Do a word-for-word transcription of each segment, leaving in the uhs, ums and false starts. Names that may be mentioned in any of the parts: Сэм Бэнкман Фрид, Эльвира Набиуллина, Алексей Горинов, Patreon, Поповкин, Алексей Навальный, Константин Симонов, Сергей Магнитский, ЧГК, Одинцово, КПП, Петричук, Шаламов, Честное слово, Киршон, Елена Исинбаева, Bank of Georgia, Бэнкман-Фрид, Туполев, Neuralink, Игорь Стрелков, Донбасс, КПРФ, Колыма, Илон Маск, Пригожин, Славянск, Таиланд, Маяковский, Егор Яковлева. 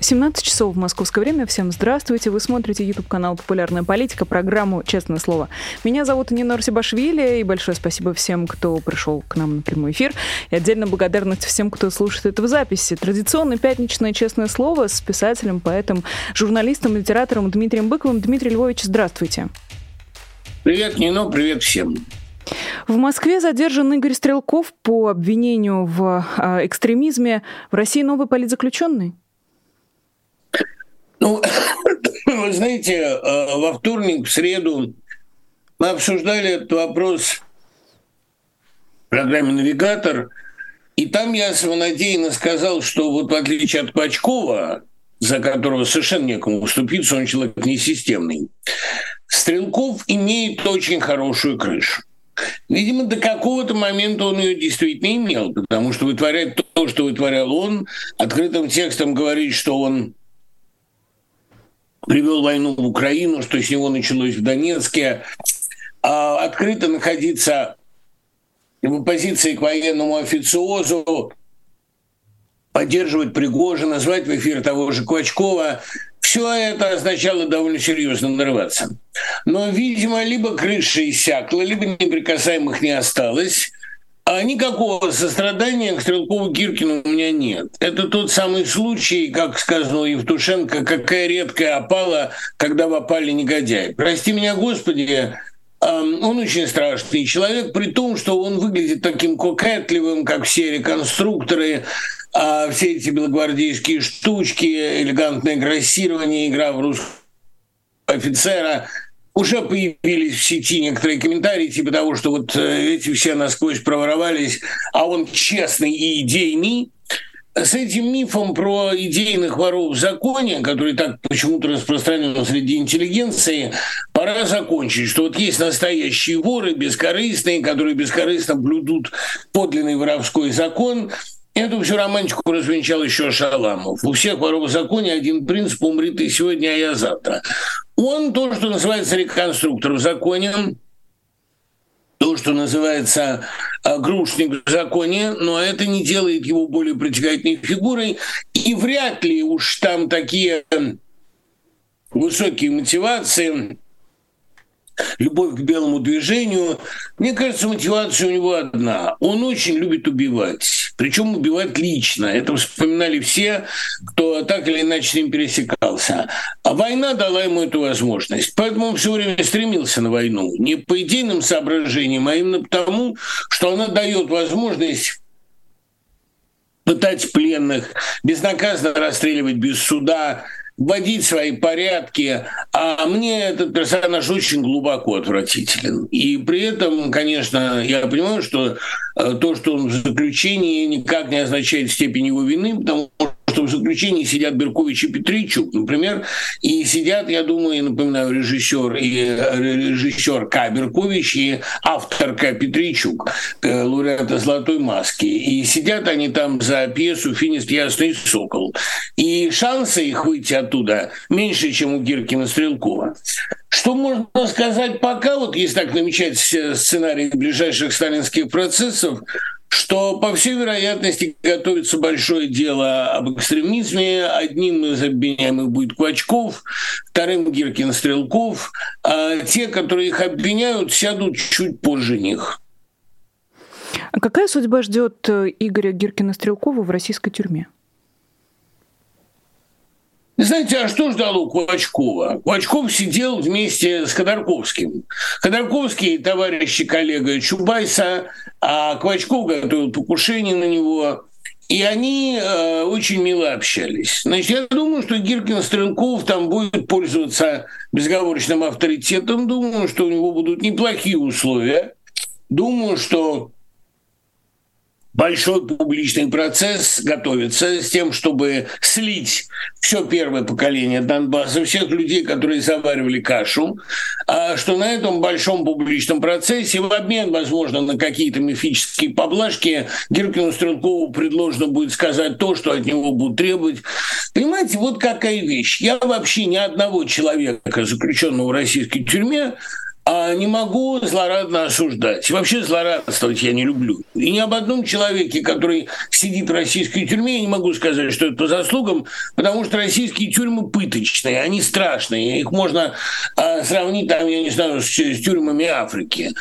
семнадцать часов в московское время. Всем здравствуйте. Вы смотрите YouTube-канал «Популярная политика», программу «Честное слово». Меня зовут Нино Арсибашвили, и большое спасибо всем, кто пришел к нам на прямой эфир. И отдельно благодарность всем, кто слушает это в записи. Традиционное пятничное «Честное слово» с писателем, поэтом, журналистом, литератором Дмитрием Быковым. Дмитрий Львович, здравствуйте. Привет, Нино, привет всем. В Москве задержан Игорь Стрелков по обвинению в экстремизме. В России новый политзаключенный? Ну, вы знаете, во вторник, в среду мы обсуждали этот вопрос в программе «Навигатор», и там я самонадеянно сказал, что вот в отличие от Пачкова, за которого совершенно некому уступиться, он человек несистемный, Стрелков имеет очень хорошую крышу. Видимо, до какого-то момента он ее действительно имел, потому что вытворять то, что вытворял он, открытым текстом говорить, что он привел войну в Украину, что с него началось в Донецке, а открыто находиться в оппозиции к военному официозу, поддерживать Пригожина, звать в эфир того же Квачкова. Все это означало довольно серьезно нарываться. Но, видимо, либо крыша иссякла, либо неприкасаемых не осталось. А никакого сострадания к Стрелкову-Гиркину у меня нет. Это тот самый случай, как сказал Евтушенко, какая редкая опала, когда в опале негодяй. Прости меня, Господи, он очень страшный человек, при том, что он выглядит таким кокетливым, как все реконструкторы, все эти белогвардейские штучки, элегантное грассирование, игра в русского офицера. Уже появились в сети некоторые комментарии типа того, что вот эти все насквозь проворовались, а он честный и идейный. С этим мифом про идейных воров в законе, который так почему-то распространен среди интеллигенции, пора закончить, что вот есть настоящие воры, бескорыстные, которые бескорыстно блюдут подлинный воровской закон. Эту всю романтику развенчал еще Шаламов. У всех воров в законе один принцип: умри ты сегодня, а я завтра. Он то, что называется реконструктор в законе, то, что называется грушник в законе, но это не делает его более притягательной фигурой. И вряд ли уж там такие высокие мотивации, любовь к белому движению. Мне кажется, мотивация у него одна. Он очень любит убивать. Причем убивать лично. Это вспоминали все, кто так или иначе с ним пересекался. А война дала ему эту возможность. Поэтому он все время стремился на войну. Не по идейным соображениям, а именно потому, что она дает возможность пытать пленных, безнаказанно расстреливать без суда, вводить свои порядки, а мне этот персонаж очень глубоко отвратителен. И при этом, конечно, я понимаю, что то, что он в заключении, никак не означает степень его вины, потому что в заключении сидят Беркович и Петричук, например, и сидят, я думаю, я напоминаю, режиссер и режиссерка Беркович и авторка Петричук, лауреата «Золотой маски». И сидят они там за пьесу «Финист, ясный сокол». И шансы их выйти оттуда меньше, чем у Гиркина Стрелкова. Что можно сказать пока, вот если так намечать сценарий ближайших сталинских процессов, что, по всей вероятности, готовится большое дело об экстремизме. Одним из обвиняемых будет Квачков, вторым — Гиркин Стрелков. А те, которые их обвиняют, сядут чуть позже них. А какая судьба ждет Игоря Гиркина Стрелкова в российской тюрьме? Знаете, а что ждало Квачкова? Квачков сидел вместе с Ходорковским. Ходорковский — товарищ и коллега Чубайса, а Квачков готовил покушение на него. И они э, очень мило общались. Значит, я думаю, что Гиркин Стрелков там будет пользоваться безоговорочным авторитетом. Думаю, что у него будут неплохие условия. Думаю, что большой публичный процесс готовится с тем, чтобы слить все первое поколение Донбасса, всех людей, которые заваривали кашу, что на этом большом публичном процессе в обмен, возможно, на какие-то мифические поблажки Гиркину Стрелкову предложено будет сказать то, что от него будут требовать. Понимаете, вот какая вещь. Я вообще ни одного человека, заключенного в российской тюрьме, А не могу злорадно осуждать. Вообще злорадствовать я не люблю. И ни об одном человеке, который сидит в российской тюрьме, я не могу сказать, что это по заслугам, потому что российские тюрьмы пыточные, они страшные. Их можно а, сравнить, там, я не знаю, с, с тюрьмами Африки.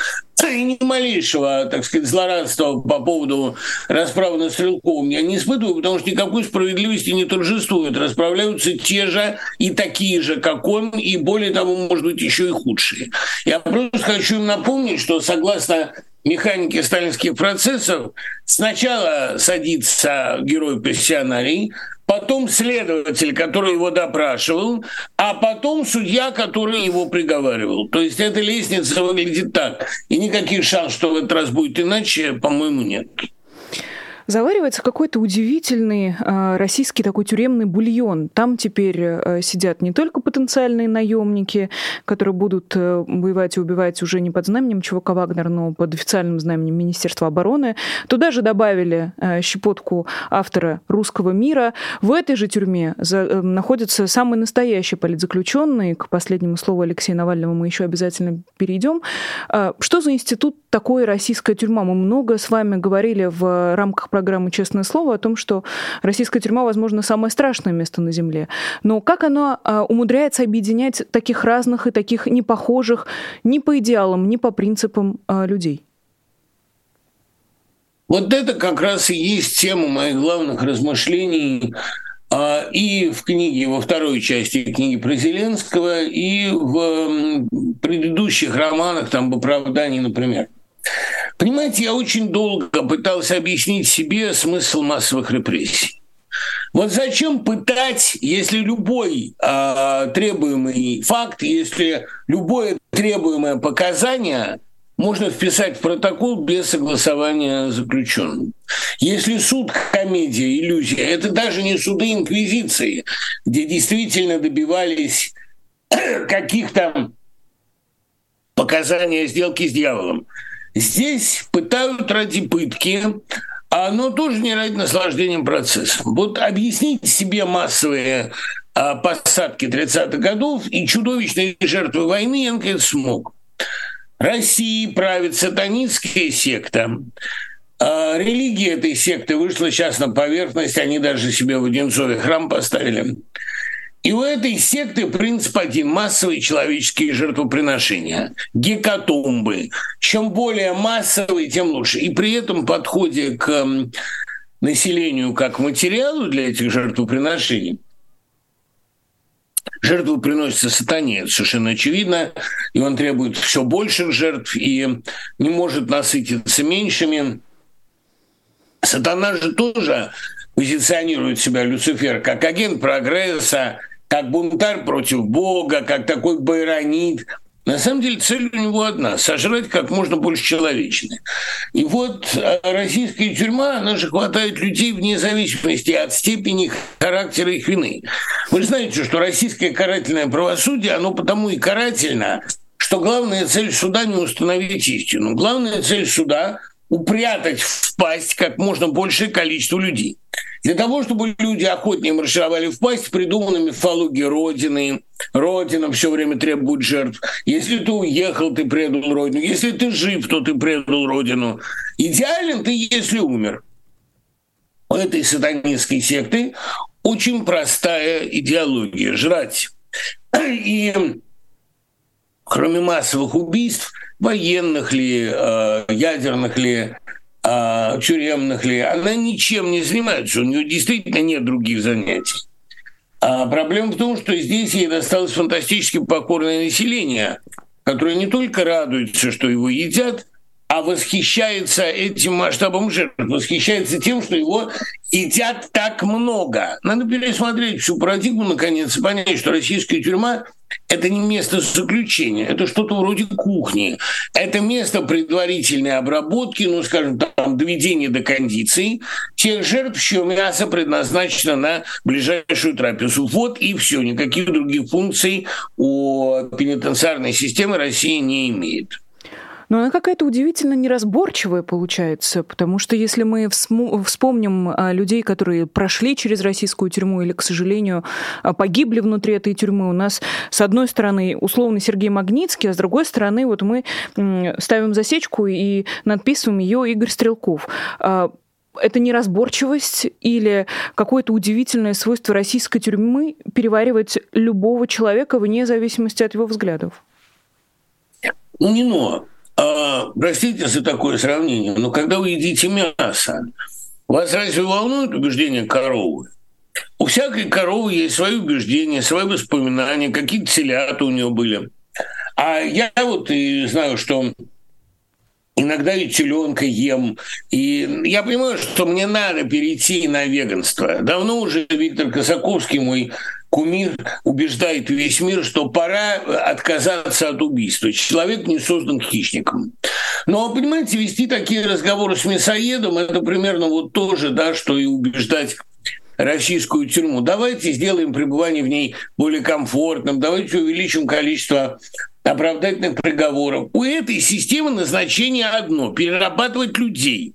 И ни малейшего, так сказать, злорадства по поводу расправы над Стрелковым я не испытываю, потому что никакой справедливости не торжествует. Расправляются те же и такие же, как он, и более того, может быть, еще и худшие. Я просто хочу им напомнить, что согласно механики сталинских процессов, сначала садится герой-пассионарий, потом следователь, который его допрашивал, а потом судья, который его приговаривал. То есть эта лестница выглядит так. И никаких шансов, что в этот раз будет иначе, по-моему, нет. Заваривается какой-то удивительный э, российский такой тюремный бульон. Там теперь э, сидят не только потенциальные наемники, которые будут э, воевать и убивать уже не под знаменем ЧВК «Вагнер», но под официальным знаменем Министерства обороны. Туда же добавили э, щепотку автора «Русского мира». В этой же тюрьме за, э, находится самый настоящий политзаключенный. К последнему слову Алексея Навального мы еще обязательно перейдем. Э, что за институт такой российская тюрьма? Мы много с вами говорили в рамках программы «Честное слово» о том, что российская тюрьма, возможно, самое страшное место на Земле. Но как она а, умудряется объединять таких разных и таких непохожих ни по идеалам, ни по принципам а, людей? Вот это как раз и есть тема моих главных размышлений а, и в книге, во второй части книги про Зеленского, и в м, предыдущих романах, там, «В оправдании», например. Понимаете, я очень долго пытался объяснить себе смысл массовых репрессий. Вот зачем пытать, если любой э, требуемый факт, если любое требуемое показание можно вписать в протокол без согласования заключенным? Если суд – комедия, иллюзия, это даже не суды инквизиции, где действительно добивались каких-то показаний о сделке с дьяволом. Здесь пытают ради пытки, но тоже не ради наслаждения процессом. Вот объясните себе массовые а, посадки тридцатых годов и чудовищные жертвы войны Янкин смог. России правит сатанинская секта. А, религия этой секты вышла сейчас на поверхность, они даже себе в Одинцове храм поставили. И у этой секты принцип один – массовые человеческие жертвоприношения, гекатомбы. Чем более массовые, тем лучше. И при этом подходе к населению как материалу для этих жертвоприношений, жертвы приносятся сатане, это совершенно очевидно, и он требует все больших жертв и не может насытиться меньшими. Сатана же тоже позиционирует себя, Люцифер, как агент прогресса, как бунтарь против Бога, как такой байронит. На самом деле цель у него одна – сожрать как можно больше человечины. И вот российская тюрьма, она же хватает людей вне зависимости от степени характера их вины. Вы же знаете, что российское карательное правосудие, оно потому и карательно, что главная цель суда – не установить истину. Главная цель суда – упрятать в пасть как можно большее количество людей. Для того, чтобы люди охотнее маршировали в пасть, придумана мифология Родины. Родина все время требует жертв. Если ты уехал, ты предал Родину. Если ты жив, то ты предал Родину. Идеален ты, если умер. У этой сатанинской секты очень простая идеология – жрать. И кроме массовых убийств, военных ли, э, ядерных ли, э, тюремных ли, она ничем не занимается, у нее действительно нет других занятий. А проблема в том, что здесь ей досталось фантастически покорное население, которое не только радуется, что его едят, а восхищается этим масштабом жертв, восхищается тем, что его едят так много. Надо пересмотреть всю парадигму, наконец, и понять, что российская тюрьма – это не место заключения, это что-то вроде кухни. Это место предварительной обработки, ну, скажем, там, доведения до кондиции тех жертв, чье мясо предназначено на ближайшую трапезу. Вот и все. Никаких других функций у пенитенциарной системы России не имеет. Но она какая-то удивительно неразборчивая получается, потому что если мы вспомним людей, которые прошли через российскую тюрьму или, к сожалению, погибли внутри этой тюрьмы, у нас, с одной стороны, условно Сергей Магнитский, а с другой стороны, вот мы ставим засечку и надписываем ее Игорь Стрелков. Это неразборчивость или какое-то удивительное свойство российской тюрьмы переваривать любого человека вне зависимости от его взглядов? Ну, не но. А, простите за такое сравнение, но когда вы едите мясо, вас разве волнует убеждение коровы? У всякой коровы есть свои убеждения, свои воспоминания, какие-то телята у нее были. А я вот и знаю, что иногда и теленка ем. И я понимаю, что мне надо перейти на веганство. Давно уже Виктор Косаковский, мой кумир, убеждает весь мир, что пора отказаться от убийства. Человек не создан хищником. Но, понимаете, вести такие разговоры с мясоедом – это примерно вот то же, да, что и убеждать российскую тюрьму. Давайте сделаем пребывание в ней более комфортным, давайте увеличим количество оправдательных приговоров. У этой системы назначение одно – перерабатывать людей,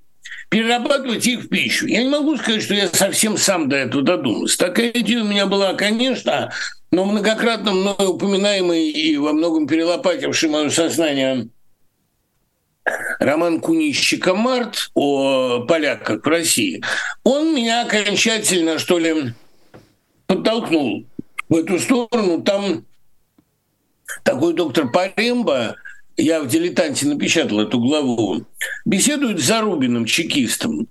перерабатывать их в пищу. Я не могу сказать, что я совсем сам до этого додумался. Такая идея у меня была, конечно, но многократно мною упоминаемый и во многом перелопативший мое сознание роман Кунищика «Март» о поляках в России, он меня окончательно, что ли, подтолкнул в эту сторону. Там такой доктор Паремба, я в «Дилетанте» напечатал эту главу, беседует с Зарубиным, чекистом.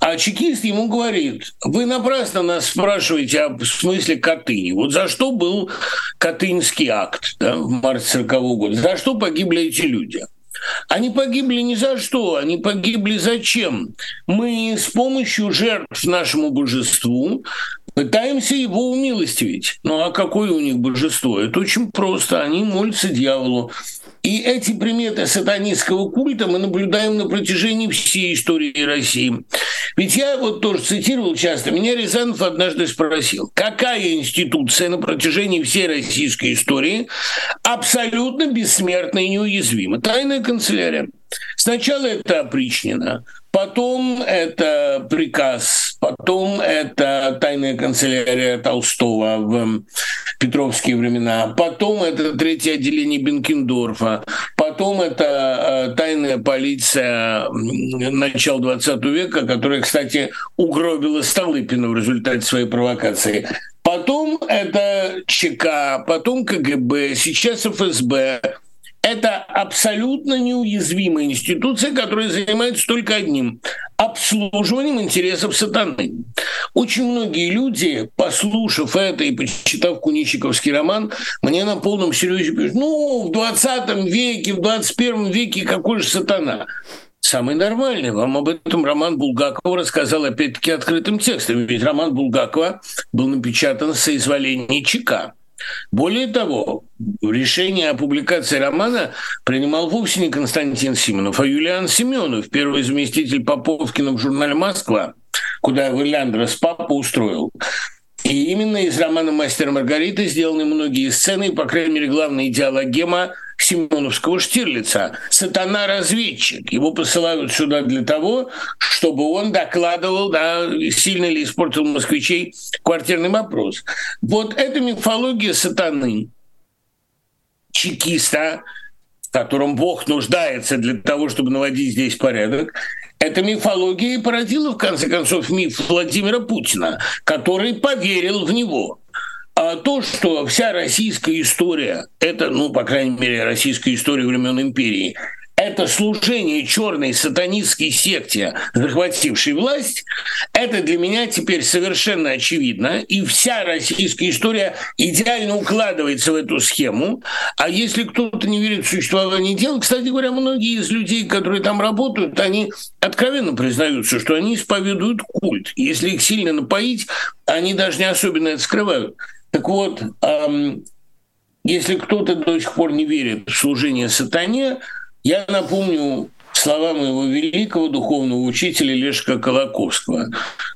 А чекист ему говорит: вы напрасно нас спрашиваете об смысле Катыни. Вот за что был Катынский акт, да, в марте сорокового года? За что погибли эти люди? Они погибли ни за что, они погибли зачем? Мы с помощью жертв нашему божеству пытаемся его умилостивить. Ну а какое у них божество? Это очень просто, они молятся дьяволу. И эти приметы сатанистского культа мы наблюдаем на протяжении всей истории России. Ведь я вот тоже цитировал часто, меня Рязанов однажды спросил, какая институция на протяжении всей российской истории абсолютно бессмертна и неуязвима? Тайная канцелярия. Сначала это опричнина, потом это приказ, потом это тайная канцелярия Толстого в петровские времена, потом это третье отделение Бенкендорфа, потом это тайная полиция начала двадцатого века, которая, кстати, угробила Столыпина в результате своей провокации. Потом это ЧК, потом КГБ, сейчас ФСБ. Это абсолютно неуязвимая институция, которая занимается только одним – обслуживанием интересов сатаны. Очень многие люди, послушав это и почитав кунищиковский роман, мне на полном серьезе пишут: ну, в двадцатом веке, в двадцать первом веке какой же сатана? Самый нормальный. Вам об этом роман Булгакова рассказал опять-таки открытым текстом, ведь роман Булгакова был напечатан в соизволении ЧК. Более того, решение о публикации романа принимал вовсе не Константин Симонов, а Юлиан Семенов, первый заместитель Поповкина в журнале «Москва», куда Валиандрос Папа устроил. И именно из романа «Мастер и Маргарита» сделаны многие сцены, по крайней мере, главная идеологема семеновского Штирлица. Сатана-разведчик. Его посылают сюда для того, чтобы он докладывал, да, сильно ли испортил москвичей квартирный вопрос. Вот эта мифология сатаны, чекиста, в котором Бог нуждается для того, чтобы наводить здесь порядок, эта мифология и породила, в конце концов, миф Владимира Путина, который поверил в него. А то, что вся российская история, это, ну, по крайней мере, российская история времен империи, это служение черной сатанистской секте, захватившей власть, это для меня теперь совершенно очевидно, и вся российская история идеально укладывается в эту схему. А если кто-то не верит в существование дела, кстати говоря, многие из людей, которые там работают, они откровенно признаются, что они исповедуют культ. Если их сильно напоить, они даже не особенно это скрывают. Так вот, эм, если кто-то до сих пор не верит в служение сатане, я напомню слова моего великого духовного учителя Лешка Колаковского.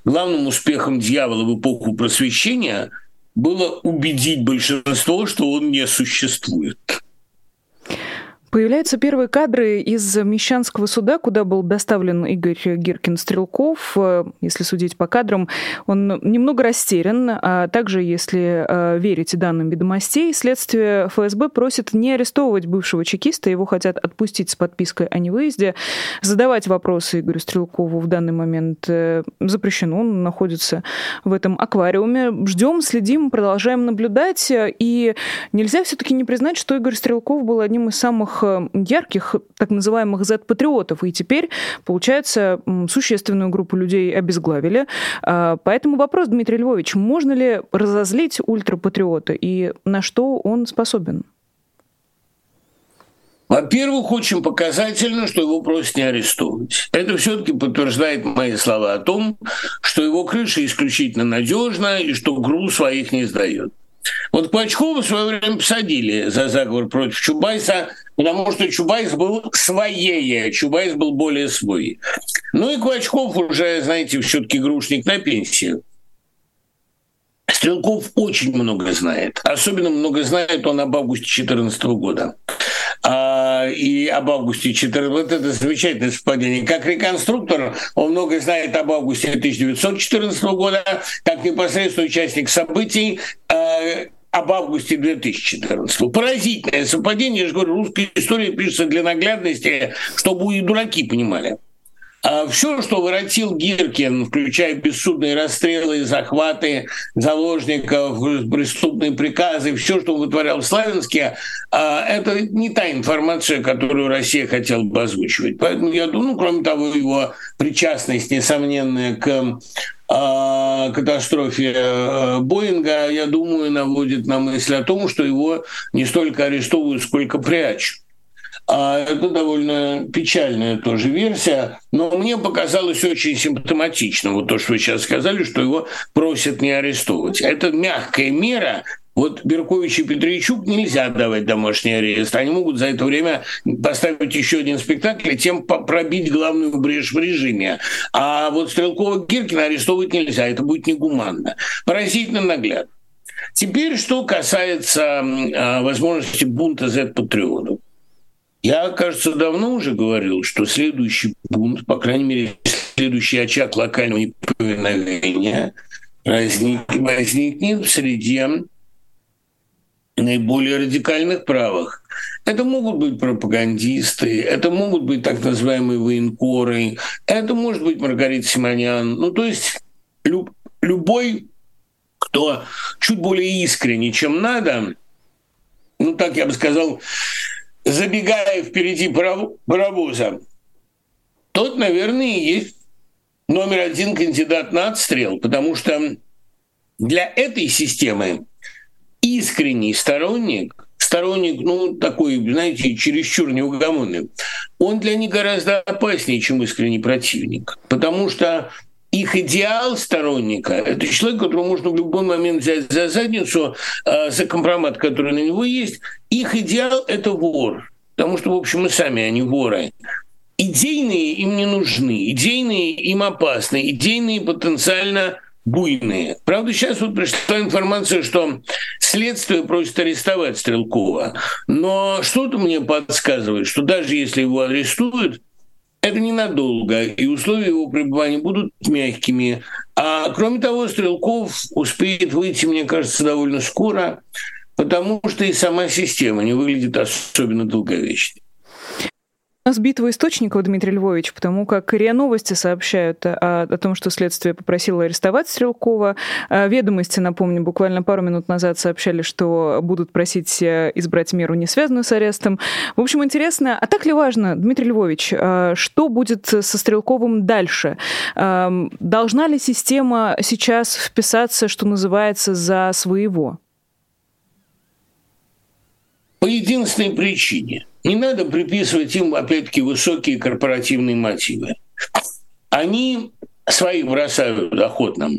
Главным успехом дьявола в эпоху просвещения было убедить большинство, что он не существует. Появляются первые кадры из Мещанского суда, куда был доставлен Игорь Гиркин-Стрелков. Если судить по кадрам, он немного растерян. А также, если верить данным ведомостей, следствие эф эс бэ просит не арестовывать бывшего чекиста. Его хотят отпустить с подпиской о невыезде. Задавать вопросы Игорю Стрелкову в данный момент запрещено. Он находится в этом аквариуме. Ждем, следим, продолжаем наблюдать. И нельзя все-таки не признать, что Игорь Стрелков был одним из самых ярких так называемых зет-патриотов. И теперь, получается, существенную группу людей обезглавили. Поэтому вопрос, Дмитрий Львович, можно ли разозлить ультрапатриота и на что он способен? Во-первых, очень показательно, что его просят не арестовывать. Это все-таки подтверждает мои слова о том, что его крыша исключительно надежна и что ГРУ своих не сдает. Вот Пачкова в свое время посадили за заговор против Чубайса, потому что Чубайс был своей, Чубайс был более свой. Ну и Квачков уже, знаете, все-таки грушник на пенсию. Стрелков очень много знает. Особенно много знает он об августе две тысячи четырнадцатого года. А, и об августе две тысячи четырнадцатого. Вот это замечательное совпадение. Как реконструктор он много знает об августе тысяча девятьсот четырнадцатого года, как непосредственно участник событий а, об августе две тысячи четырнадцатого. Поразительное совпадение. Я же говорю, русская история пишется для наглядности, чтобы и дураки понимали. А все, что воротил Гиркин, включая бессудные расстрелы, захваты заложников, преступные приказы, все, что он вытворял в Славянске, это не та информация, которую Россия хотела бы озвучивать. Поэтому я думаю, ну, кроме того, его причастность несомненная к катастрофе Боинга, я думаю, наводит на мысль о том, что его не столько арестовывают, сколько прячут. А это довольно печальная тоже версия, но мне показалось очень симптоматично вот то, что вы сейчас сказали, что его просят не арестовывать. Это мягкая мера. Вот Беркович и Петричук нельзя давать домашний арест. Они могут за это время поставить еще один спектакль и тем пробить главную брешь в режиме. А вот Стрелкова-Гиркина арестовывать нельзя. Это будет негуманно. Поразительно наглядно. Теперь, что касается э, возможности бунта зет-патриотов. Я, кажется, давно уже говорил, что следующий бунт, по крайней мере, следующий очаг локального неповиновения возник, возникнет среди наиболее радикальных правых. Это могут быть пропагандисты, это могут быть так называемые военкоры, это может быть Маргарита Симонян. Ну, то есть люб, любой, кто чуть более искренне, чем надо, ну, так я бы сказал, забегая впереди паровоза, тот, наверное, и есть номер один кандидат на отстрел, потому что для этой системы искренний сторонник, сторонник, ну, такой, знаете, чересчур неугомонный, он для них гораздо опаснее, чем искренний противник, потому что их идеал сторонника – это человек, которого можно в любой момент взять за задницу, э, за компромат, который на него есть. Их идеал – это вор, потому что, в общем, мы сами, они воры. Идейные им не нужны, идейные им опасны, идейные потенциально буйные. Правда, сейчас вот пришла информация, что следствие просит арестовать Стрелкова, но что-то мне подсказывает, что даже если его арестуют, это ненадолго, и условия его пребывания будут мягкими. А кроме того, Стрелков успеет выйти, мне кажется, довольно скоро, потому что и сама система не выглядит особенно долговечной. У нас битва источников, Дмитрий Львович, потому как РИА Новости сообщают о, о том, что следствие попросило арестовать Стрелкова. Ведомости, напомню, буквально пару минут назад сообщали, что будут просить избрать меру, не связанную с арестом. В общем, интересно, а так ли важно, Дмитрий Львович, что будет со Стрелковым дальше? Должна ли система сейчас вписаться, что называется, за своего? По единственной причине. Не надо приписывать им, опять-таки, высокие корпоративные мотивы. Они своих бросают охотно.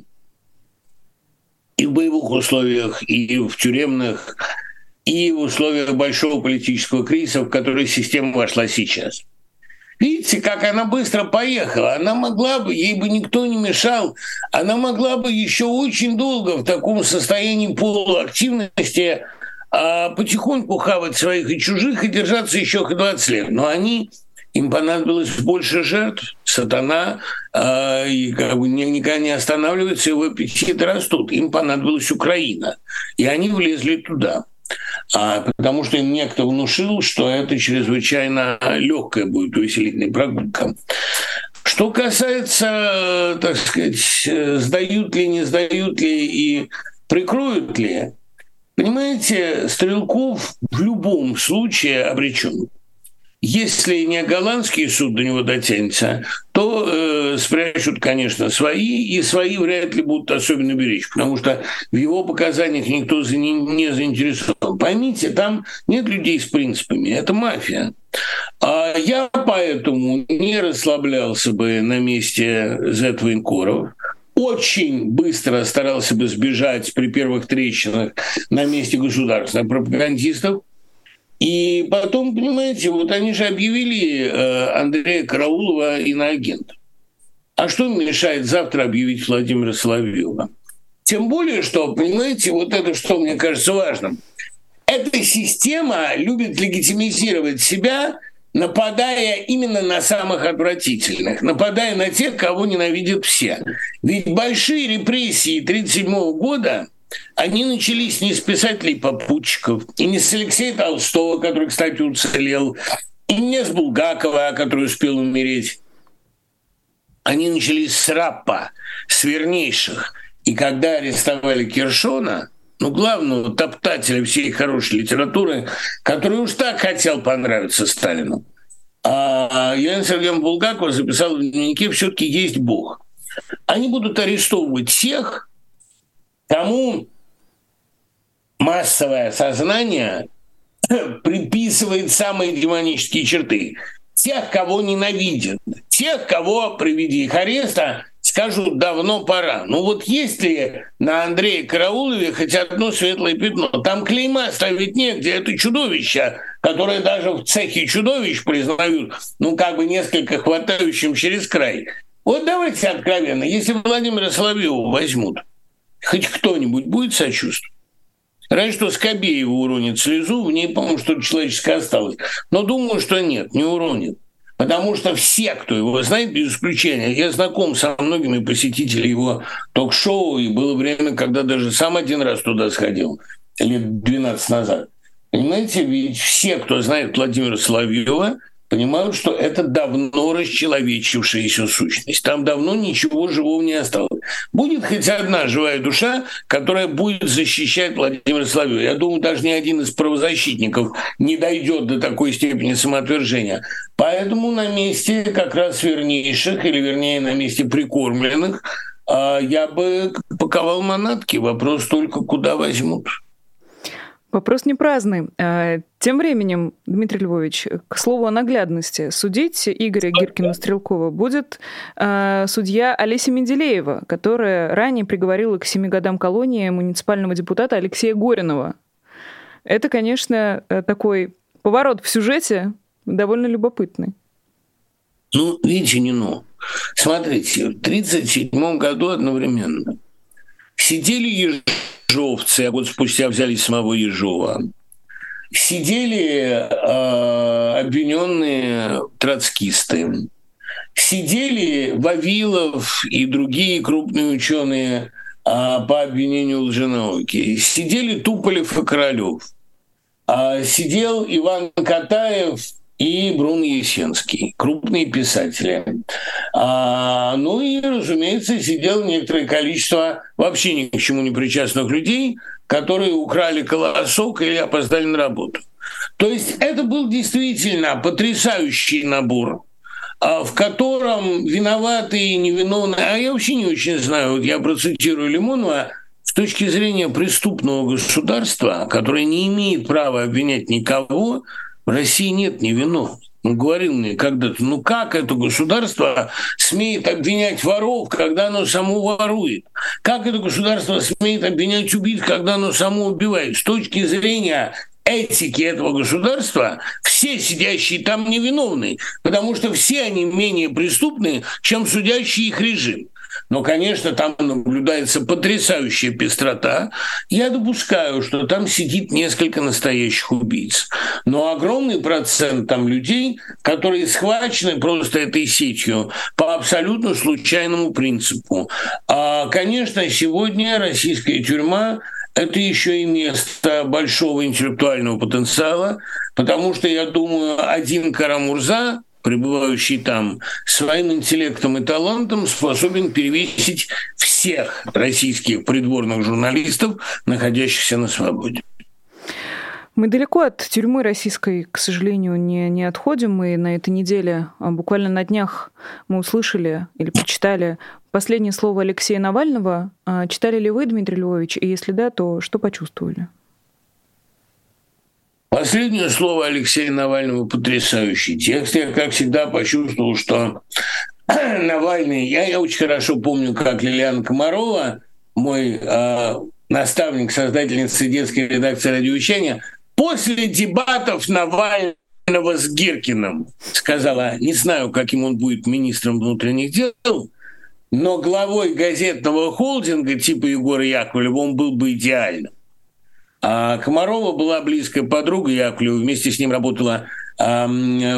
И в боевых условиях, и в тюремных, и в условиях большого политического кризиса, в который система вошла сейчас. Видите, как она быстро поехала. Она могла бы, ей бы никто не мешал, она могла бы еще очень долго в таком состоянии полуактивности а потихоньку хавать своих и чужих и держаться еще двадцать лет. Но они, им понадобилось больше жертв. Сатана э, и как бы никогда не останавливается, его аппетиты растут. Им понадобилась Украина. И они влезли туда. А, потому что им некто внушил, что это чрезвычайно легкая будет увеселительная прогулка. Что касается, так сказать, сдают ли, не сдают ли и прикроют ли, понимаете, Стрелков в любом случае обречен. Если не голландский суд до него дотянется, то э, спрячут, конечно, свои, и свои вряд ли будут особенно беречь, потому что в его показаниях никто за не, не заинтересован. Поймите, там нет людей с принципами, это мафия. А я поэтому не расслаблялся бы на месте зэт-военкоров. Очень быстро старался бы сбежать при первых трещинах на месте государственных пропагандистов. И потом, понимаете, вот они же объявили Андрея Караулова иноагентом. А что им мешает завтра объявить Владимира Соловьева? Тем более, что, понимаете, вот это, что мне кажется важным. Эта система любит легитимизировать себя, нападая именно на самых отвратительных, нападая на тех, кого ненавидят все. Ведь большие репрессии тридцать седьмого года, они начались не с писателей-попутчиков, и не с Алексея Толстого, который, кстати, уцелел, и не с Булгакова, который успел умереть. Они начались с рапа, с вернейших. И когда арестовали Киршона, ну, главного топтателя всей хорошей литературы, который уж так хотел понравиться Сталину. А Елена Сергеевна Булгакова записала в дневнике «Все-таки есть Бог». Они будут арестовывать всех, кому массовое сознание приписывает самые демонические черты. Тех, кого ненавидят, тех, кого при виде их ареста скажут, давно пора. Ну вот есть ли на Андрее Караулове хоть одно светлое пятно? Там клейма ставить негде, это чудовище, которое даже в цехе чудовищ признают, ну как бы несколько хватающим через край. Вот давайте откровенно, если Владимира Соловьева возьмут, хоть кто-нибудь будет сочувствовать? Раньше, что Скобеева уронит слезу, в ней, по-моему, что-то человеческое осталось. Но думаю, что нет, не уронит. Потому что все, кто его знает, без исключения, я знаком со многими посетителями его ток-шоу, и было время, когда даже сам один раз туда сходил, лет двенадцать назад. Понимаете, ведь все, кто знает Владимира Соловьева, понимают, что это давно расчеловечившаяся сущность. Там давно ничего живого не осталось. Будет хоть одна живая душа, которая будет защищать Владимира Соловьева. Я думаю, даже ни один из правозащитников не дойдет до такой степени самоотвержения. Поэтому на месте как раз вернейших, или вернее на месте прикормленных, я бы паковал манатки. Вопрос только, куда возьмут. Вопрос не праздный. Тем временем, Дмитрий Львович, к слову о наглядности, судить Игоря Гиркина-Стрелкова будет э, судья Олеся Менделеева, которая ранее приговорила к семи годам колонии муниципального депутата Алексея Горинова. Это, конечно, такой поворот в сюжете довольно любопытный. Ну, видите, Нино, смотрите, в тридцать седьмом году одновременно сидели ежи. Ежовцы, а год спустя взяли самого Ежова. Сидели э, обвиненные троцкисты. Сидели Вавилов и другие крупные ученые э, по обвинению лженауки. Сидели Туполев и Королёв. Э, сидел Иван Катаев и Бруно Ясинский, крупные писатели. А, ну и, разумеется, сидело некоторое количество вообще ни к чему не причастных людей, которые украли колосок или опоздали на работу. То есть это был действительно потрясающий набор, в котором виноваты и невиновны. А я вообще не очень знаю, вот я процитирую Лимонова, с точки зрения преступного государства, которое не имеет права обвинять никого, в России нет невиновных. Он говорил мне когда-то, ну как это государство смеет обвинять воров, когда оно само ворует? Как это государство смеет обвинять убийц, когда оно само убивает? С точки зрения этики этого государства все сидящие там невиновны, потому что все они менее преступны, чем судящий их режим. Но, конечно, там наблюдается потрясающая пестрота. Я допускаю, что там сидит несколько настоящих убийц. Но огромный процент там людей, которые схвачены просто этой сетью по абсолютно случайному принципу. А, конечно, сегодня российская тюрьма – это еще и место большого интеллектуального потенциала, потому что, я думаю, один Карамурза, пребывающий там, своим интеллектом и талантом способен перевесить всех российских придворных журналистов, находящихся на свободе. Мы далеко от тюрьмы российской, к сожалению, не, не отходим. И на этой неделе, буквально на днях, мы услышали или прочитали последнее слово Алексея Навального. Читали ли вы, Дмитрий Львович? И если да, то что почувствовали? Последнее слово Алексея Навального потрясающий текст. Я, как всегда, почувствовал, что Навальный... Я, я очень хорошо помню, как Лилиана Комарова, мой э, наставник, создательница детской редакции «Радиовещания», после дебатов Навального с Гиркиным сказала, не знаю, каким он будет министром внутренних дел, но главой газетного холдинга типа Егора Яковлева он был бы идеальным. А Комарова была близкая подруга Яковлева, вместе с ним работала э,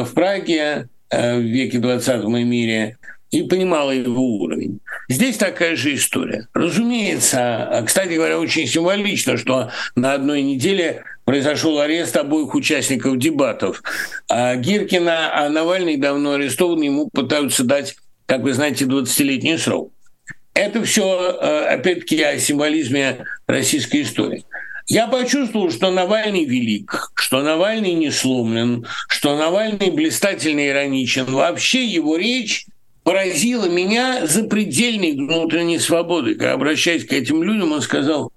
в Праге э, в веке двадцатом и мире и понимала его уровень. Здесь такая же история. Разумеется, кстати говоря, очень символично, что на одной неделе произошел арест обоих участников дебатов. А Гиркина, а Навальный давно арестован, ему пытаются дать, как вы знаете, двадцатилетний срок. Это все, опять-таки, о символизме российской истории. Я почувствовал, что Навальный велик, что Навальный не сломлен, что Навальный блистательно ироничен. Вообще его речь поразила меня запредельной внутренней свободой. Когда, обращаясь к этим людям, он сказал,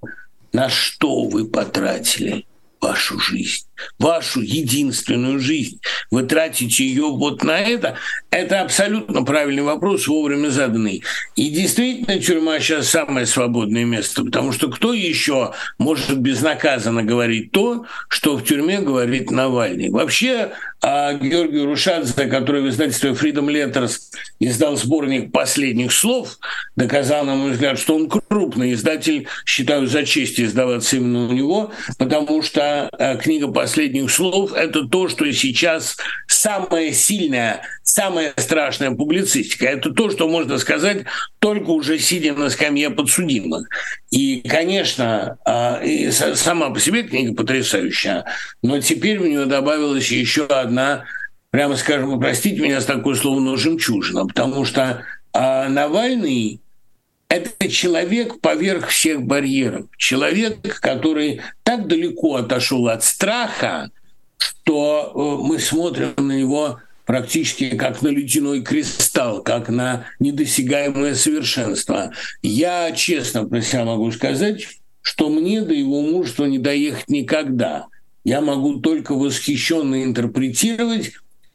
на что вы потратили вашу жизнь, вашу единственную жизнь? Вы тратите ее вот на это? Это абсолютно правильный вопрос, вовремя заданный. И действительно, тюрьма сейчас самое свободное место, потому что кто еще может безнаказанно говорить то, что в тюрьме говорит Навальный? Вообще, Георгий Рушадзе, который в издательстве Freedom Letters издал сборник «Последних слов», доказал, на мой взгляд, что он крупный издатель, считаю за честь издаваться именно у него, потому что книга «Последних слов» — это то, что сейчас самое сильное, самое страшная публицистика. Это то, что можно сказать, только уже сидя на скамье подсудимых. И, конечно, и сама по себе книга потрясающая, но теперь в нее добавилась еще одна, прямо скажем, простите меня с такое слово, но жемчужина, потому что Навальный — это человек поверх всех барьеров, человек, который так далеко отошел от страха, что мы смотрим на него практически как на ледяной кристалл, как на недосягаемое совершенство. Я честно про себя могу сказать, что мне до его мужества не доехать никогда. Я могу только восхищенно интерпретировать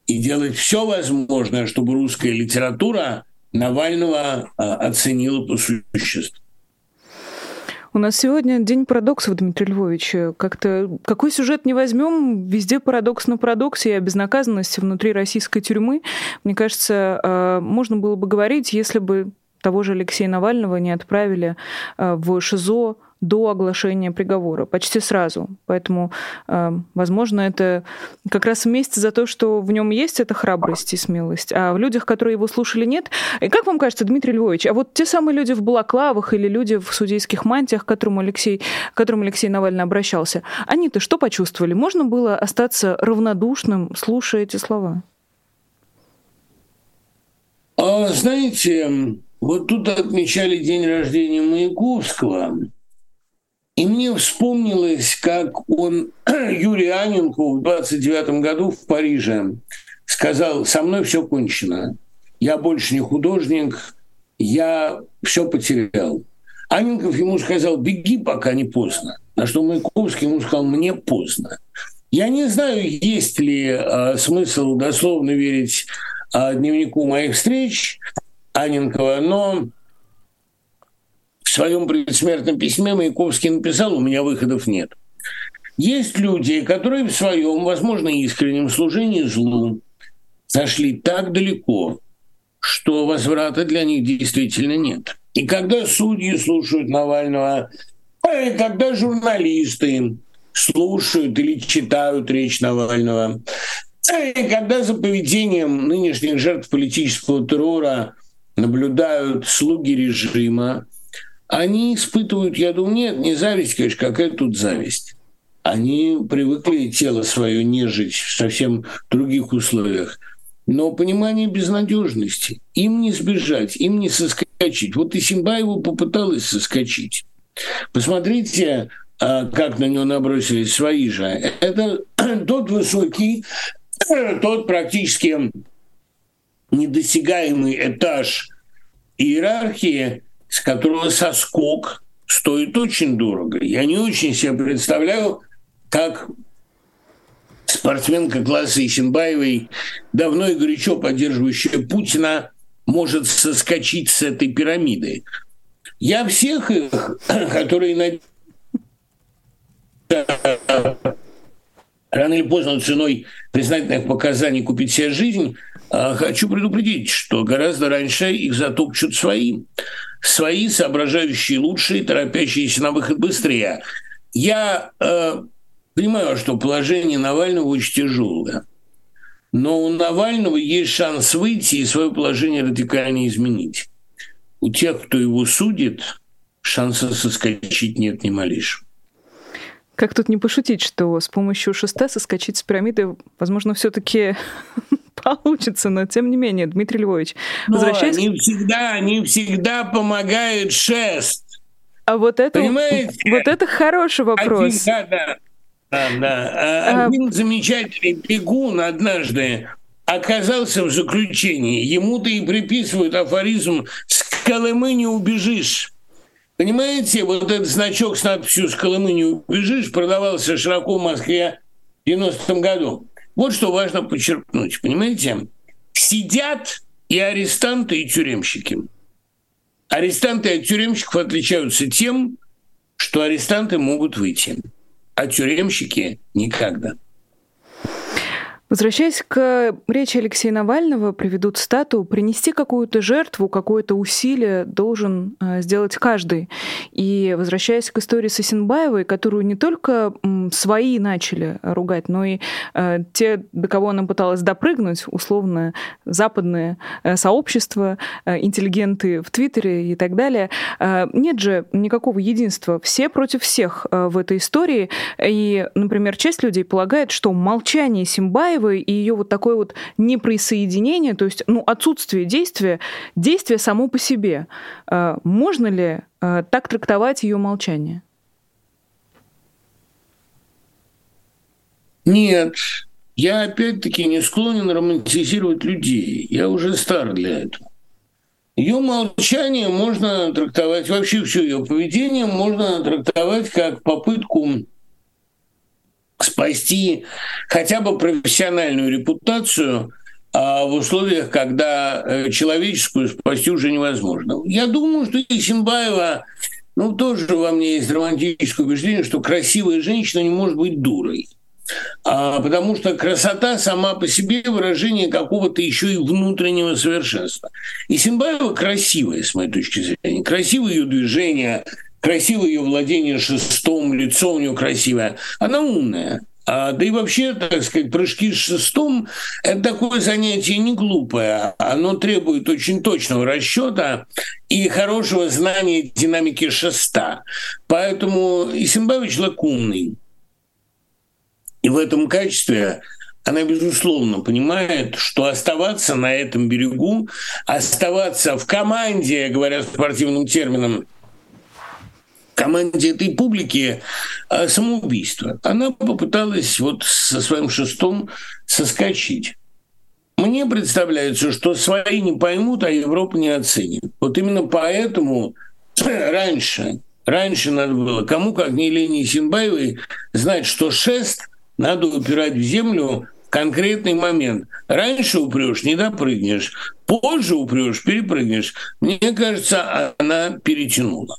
и делать все возможное, чтобы русская литература Навального оценила по существу. У нас сегодня день парадоксов, Дмитрий Львович. Как-то какой сюжет не возьмем, везде парадокс на парадоксе, и о безнаказанности внутри российской тюрьмы, мне кажется, можно было бы говорить, если бы того же Алексея Навального не отправили в ШИЗО до оглашения приговора, почти сразу. Поэтому, возможно, это как раз вместе за то, что в нем есть эта храбрость и смелость, а в людях, которые его слушали, нет. И как вам кажется, Дмитрий Львович, а вот те самые люди в балаклавах или люди в судейских мантиях, к которым Алексей, к которым Алексей Навальный обращался, они-то что почувствовали? Можно было остаться равнодушным, слушая эти слова? А, знаете, вот тут отмечали день рождения Маяковского, и мне вспомнилось, как он Юрию Анненкову в двадцать девятом году в Париже сказал: «Со мной все кончено, я больше не художник, я все потерял». Анненков ему сказал: «Беги, пока не поздно». На что Маяковский ему сказал: «Мне поздно». Я не знаю, есть ли э, смысл дословно верить э, дневнику моих встреч Анненкова, но в своем предсмертном письме Маяковский написал: «У меня выходов нет». Есть люди, которые в своем, возможно, искреннем служении злу зашли так далеко, что возврата для них действительно нет. И когда судьи слушают Навального, а и когда журналисты слушают или читают речь Навального, а и когда за поведением нынешних жертв политического террора наблюдают слуги режима, они испытывают, я думаю, нет, не зависть, конечно, какая тут зависть. Они привыкли тело свое нежить в совсем других условиях. Но понимание безнадежности, им не сбежать, им не соскочить. Вот Исинбаева попыталась соскочить. Посмотрите, как на него набросились свои же. Это тот высокий, тот практически недосягаемый этаж иерархии, с которого соскок стоит очень дорого. Я не очень себе представляю, как... Спортсменка класса Исинбаевой, давно и горячо поддерживающая Путина, может соскочить с этой пирамиды. Я всех их, которые на... рано или поздно ценой признательных показаний купить себе жизнь, хочу предупредить, что гораздо раньше их затопчут свои. Свои, соображающие лучше, торопящиеся на выход быстрее. Я... Понимаю, что положение Навального очень тяжелое, но у Навального есть шанс выйти и свое положение радикально изменить. У тех, кто его судит, шанса соскочить нет ни малейшего. Как тут не пошутить, что с помощью шеста соскочить с пирамиды, возможно, все-таки получится, но тем не менее, Дмитрий Львович, возвращаясь... Не всегда, не всегда помогает шест. А вот это, вот это хороший вопрос. Один, да, да. Да. Один замечательный бегун однажды оказался в заключении. Ему-то и приписывают афоризм «С Колымы не убежишь». Понимаете, вот этот значок с надписью «С Колымы не убежишь» продавался широко в Москве в девяностом году. Вот что важно подчеркнуть, понимаете? Сидят и арестанты, и тюремщики. Арестанты от тюремщиков отличаются тем, что арестанты могут выйти, а тюремщики никогда. Возвращаясь к речи Алексея Навального, приведу цитату: «Принести какую-то жертву, какое-то усилие должен сделать каждый». И возвращаясь к истории с Исинбаевой, которую не только свои начали ругать, но и те, до кого она пыталась допрыгнуть, условно, западное сообщество, интеллигенты в Твиттере и так далее, нет же никакого единства. Все против всех в этой истории. И, например, часть людей полагает, что молчание Исинбаевой и ее вот такое вот неприсоединение, то есть ну, отсутствие действия, действие само по себе. Можно ли так трактовать ее молчание? Нет. Я опять-таки не склонен романтизировать людей. Я уже стар для этого. Ее молчание можно трактовать, вообще все ее поведение можно трактовать как попытку спасти хотя бы профессиональную репутацию а в условиях, когда человеческую спасти уже невозможно. Я думаю, что Исинбаева, ну, тоже во мне есть романтическое убеждение, что красивая женщина не может быть дурой. А, потому что красота сама по себе выражение какого-то еще и внутреннего совершенства. Исинбаева красивая, с моей точки зрения. Красивые ее движения, Красиво ее владение шестом, лицо у нее красивое. Она умная. А, да и вообще, так сказать, прыжки с шестом – это такое занятие не глупое. Оно требует очень точного расчета и хорошего знания динамики шеста. Поэтому Исинбаева человек умный. И в этом качестве она, безусловно, понимает, что оставаться на этом берегу, оставаться в команде, говоря спортивным термином, команде этой публики самоубийство. Она попыталась вот со своим шестом соскочить. Мне представляется, что свои не поймут, а Европа не оценит. Вот именно поэтому раньше, раньше надо было, кому, как не Елене Исинбаевой, знать, что шест надо упирать в землю в конкретный момент. Раньше упрёшь — не допрыгнешь, позже упрёшь — перепрыгнешь. Мне кажется, она перетянула.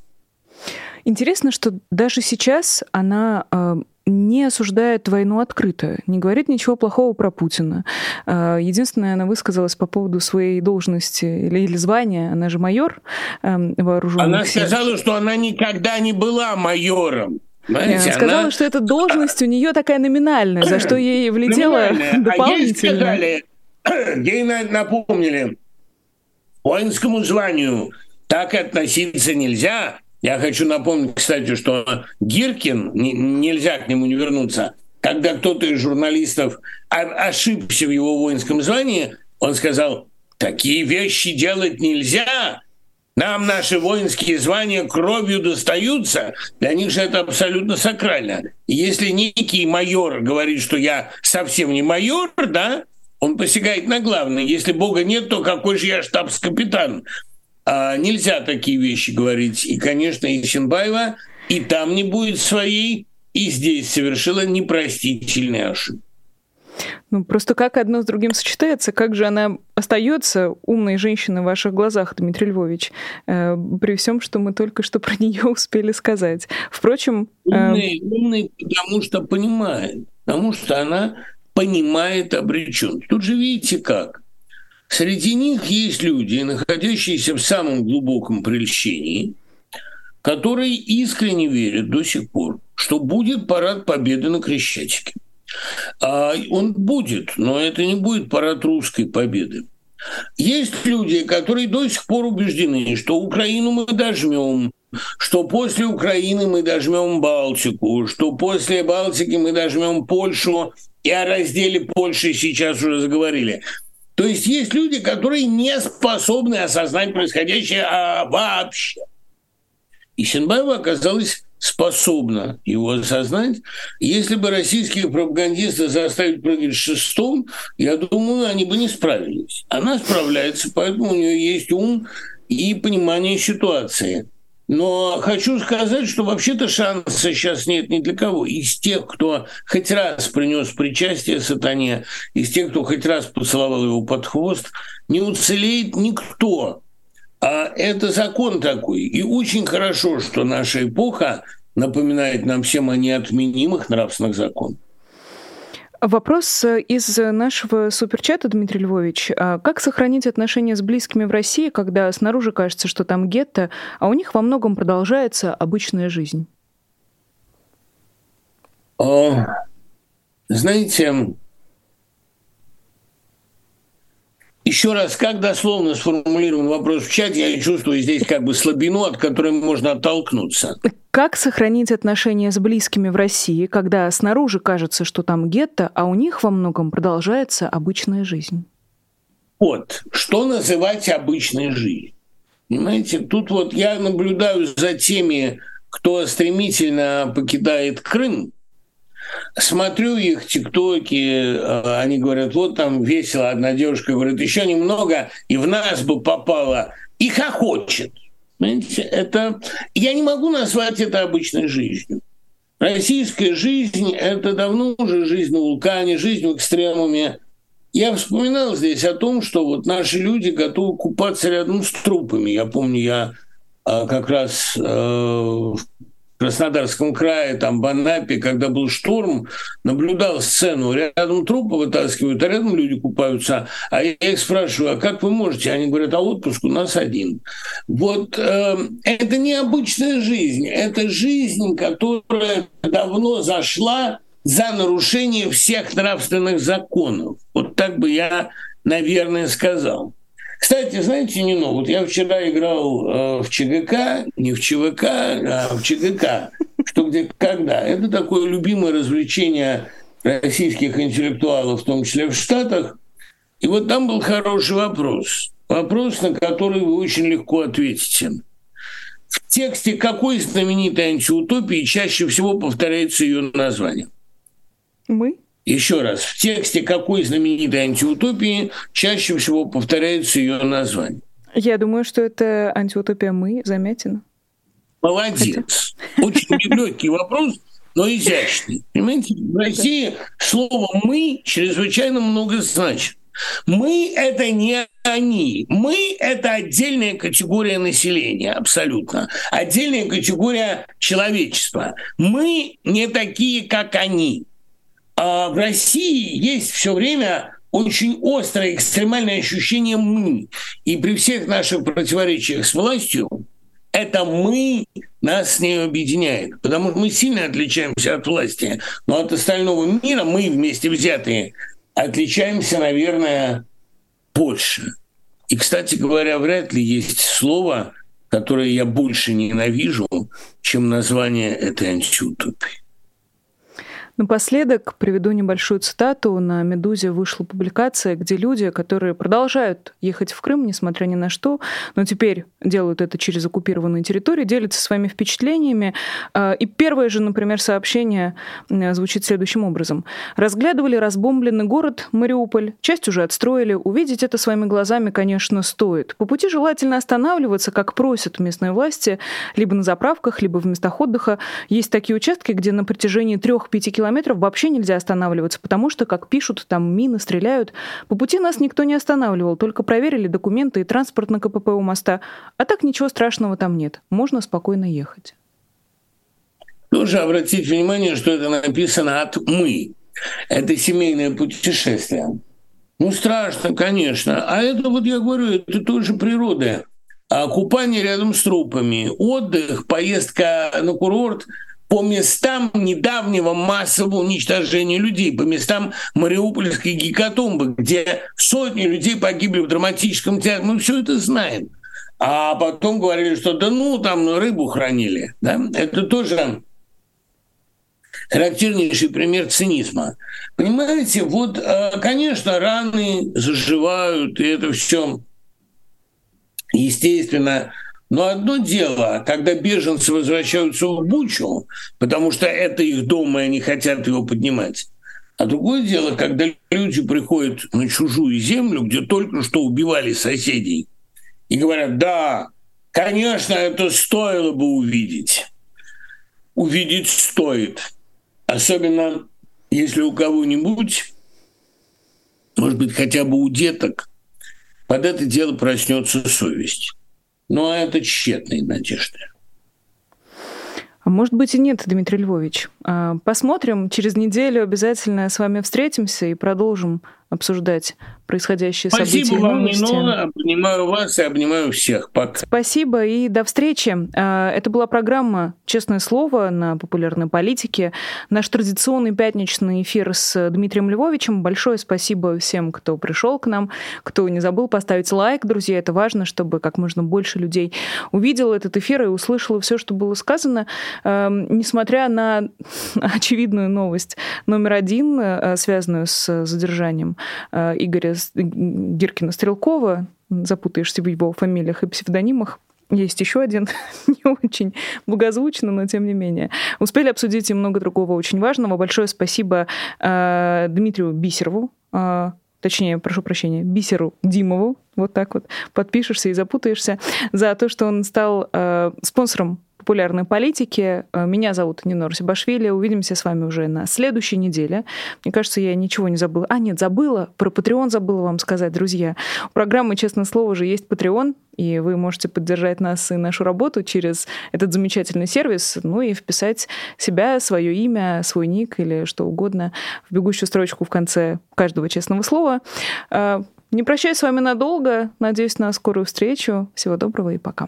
Интересно, что даже сейчас она э, не осуждает войну открыто, не говорит ничего плохого про Путина. Э, единственное, она высказалась по поводу своей должности или, или звания. Она же майор э, вооруженных Она сил. Сказала, что она никогда не была майором. Знаете, она сказала, она... что эта должность у нее такая номинальная, за что ей влетело дополнительно. А ей сказали, ей напомнили, воинскому званию так относиться нельзя. Я хочу напомнить, кстати, что Гиркин, нельзя к нему не вернуться, когда кто-то из журналистов ошибся в его воинском звании, он сказал, такие вещи делать нельзя, нам наши воинские звания кровью достаются, для них же это абсолютно сакрально. И если некий майор говорит, что я совсем не майор, да, он посягает на главное, если Бога нет, то какой же я штабс-капитан? А нельзя такие вещи говорить. И, конечно, Исинбаева и там не будет своей, и здесь совершила непростительную ошибку. Ну, просто как одно с другим сочетается, как же она остается умной женщиной в ваших глазах, Дмитрий Львович, э, при всем, что мы только что про нее успели сказать. Впрочем... Э... Умная, умная, потому что понимает, потому что она понимает обреченность. Тут же видите как. Среди них есть люди, находящиеся в самом глубоком прельщении, которые искренне верят до сих пор, что будет парад Победы на Крещатике. А он будет, но это не будет парад русской победы. Есть люди, которые до сих пор убеждены, что Украину мы дожмем, что после Украины мы дожмем Балтику, что после Балтики мы дожмем Польшу, и о разделе Польши сейчас уже заговорили. То есть есть люди, которые не способны осознать происходящее а вообще. Исинбаева оказалась способна его осознать. Если бы российские пропагандисты заставили прыгать шестом, я думаю, они бы не справились. Она справляется, поэтому у нее есть ум и понимание ситуации. Но хочу сказать, что вообще-то шанса сейчас нет ни для кого. Из тех, кто хоть раз принес причастие сатане, из тех, кто хоть раз поцеловал его под хвост, не уцелеет никто. А это закон такой. И очень хорошо, что наша эпоха напоминает нам всем о неотменимых нравственных законах. Вопрос из нашего суперчата, Дмитрий Львович. Как сохранить отношения с близкими в России, когда снаружи кажется, что там гетто, а у них во многом продолжается обычная жизнь? О, знаете, еще раз, как дословно сформулирован вопрос в чате, я чувствую здесь как бы слабину, от которой можно оттолкнуться. Как сохранить отношения с близкими в России, когда снаружи кажется, что там гетто, а у них во многом продолжается обычная жизнь? Вот, что называть обычной жизнью? Понимаете, тут вот я наблюдаю за теми, кто стремительно покидает Крым, смотрю их тиктоки, они говорят, вот там весело, одна девушка говорит, еще немного, и в нас бы попало, и хохочет. Понимаете, это... Я не могу назвать это обычной жизнью. Российская жизнь – это давно уже жизнь на вулкане, жизнь в экстремуме. Я вспоминал здесь о том, что вот наши люди готовы купаться рядом с трупами. Я помню, я а, как раз а, в Краснодарском крае, там, в Анапе, когда был штурм, наблюдал сцену. Рядом трупы вытаскивают, а рядом люди купаются. А я их спрашиваю, а как вы можете? Они говорят, а отпуск у нас один. Вот э, это необычная жизнь. Это жизнь, которая давно зашла за нарушение всех нравственных законов. Вот так бы я, наверное, сказал. Кстати, знаете, Нино, вот я вчера играл э, в ЧГК, не в ЧВК, а в ЧГК, что где когда. Это такое любимое развлечение российских интеллектуалов, в том числе в Штатах. И вот там был хороший вопрос. Вопрос, на который вы очень легко ответите. В тексте какой знаменитой антиутопии чаще всего повторяется ее название? Мы? Еще раз, в тексте какой знаменитой антиутопии чаще всего повторяется ее название? Я думаю, что это антиутопия «Мы», Замятина. Молодец. Хотя... Очень нелегкий вопрос, но изящный. Понимаете, в России слово «мы» чрезвычайно много значит. «Мы» — это не они. «Мы» — это отдельная категория населения, абсолютно. Отдельная категория человечества. «Мы» не такие, как они. А в России есть все время очень острое, экстремальное ощущение «мы». И при всех наших противоречиях с властью это «мы» нас с ней объединяет. Потому что мы сильно отличаемся от власти. Но от остального мира мы вместе взятые отличаемся, наверное, больше. И, кстати говоря, вряд ли есть слово, которое я больше ненавижу, чем название этой антиутопии. Напоследок приведу небольшую цитату. На «Медузе» вышла публикация, где люди, которые продолжают ехать в Крым, несмотря ни на что, но теперь делают это через оккупированные территории, делятся своими впечатлениями. И первое же, например, сообщение звучит следующим образом. «Разглядывали разбомбленный город Мариуполь. Часть уже отстроили. Увидеть это своими глазами, конечно, стоит. По пути желательно останавливаться, как просят местные власти, либо на заправках, либо в местах отдыха. Есть такие участки, где на протяжении трех-пяти километров вообще нельзя останавливаться, потому что, как пишут, там мины стреляют. По пути нас никто не останавливал, только проверили документы и транспорт на ка пэ пэ у моста. А так ничего страшного там нет. Можно спокойно ехать». Тоже обратить внимание, что это написано от «мы». Это семейное путешествие. Ну, страшно, конечно. А это, вот я говорю, это тоже природа. А купание рядом с трупами, отдых, поездка на курорт – по местам недавнего массового уничтожения людей, по местам мариупольской гекатомбы, где сотни людей погибли в драматическом театре. Мы все это знаем. А потом говорили, что да ну, там ну, рыбу хранили. Да? Это тоже характернейший пример цинизма. Понимаете, вот, конечно, раны заживают, и это все естественно. Но одно дело, когда беженцы возвращаются в Бучу, потому что это их дом, и они хотят его поднимать. А другое дело, когда люди приходят на чужую землю, где только что убивали соседей, и говорят, да, конечно, это стоило бы увидеть. Увидеть стоит. Особенно, если у кого-нибудь, может быть, хотя бы у деток, под это дело проснется совесть. Но это тщетные надежды. А может быть и нет, Дмитрий Львович. Посмотрим. Через неделю обязательно с вами встретимся и продолжим обсуждать происходящие Спасибо события. Спасибо вам, Нино. Обнимаю вас и обнимаю всех. Пока. Спасибо и до встречи. Это была программа «Честное слово» на популярной политике. Наш традиционный пятничный эфир с Дмитрием Львовичем. Большое спасибо всем, кто пришел к нам, кто не забыл поставить лайк. Друзья, это важно, чтобы как можно больше людей увидело этот эфир и услышало все, что было сказано. Несмотря на очевидную новость номер один, связанную с задержанием Игоря Гиркина Стрелкова, запутаешься в его фамилиях и псевдонимах, есть еще один, не очень благозвучно, но тем не менее. Успели обсудить и много другого очень важного. Большое спасибо э, Дмитрию Бисерову, э, точнее, прошу прощения, Бисеру Димову, вот так вот подпишешься и запутаешься, за то, что он стал э, спонсором популярной политики. Меня зовут Нино Арсибашвили. Увидимся с вами уже на следующей неделе. Мне кажется, я ничего не забыла. А, нет, забыла. Про Patreon забыла вам сказать, друзья. У программы «Честное слово» же есть Patreon, и вы можете поддержать нас и нашу работу через этот замечательный сервис, ну и вписать себя, свое имя, свой ник или что угодно в бегущую строчку в конце каждого «Честного слова». Не прощаюсь с вами надолго. Надеюсь на скорую встречу. Всего доброго и пока.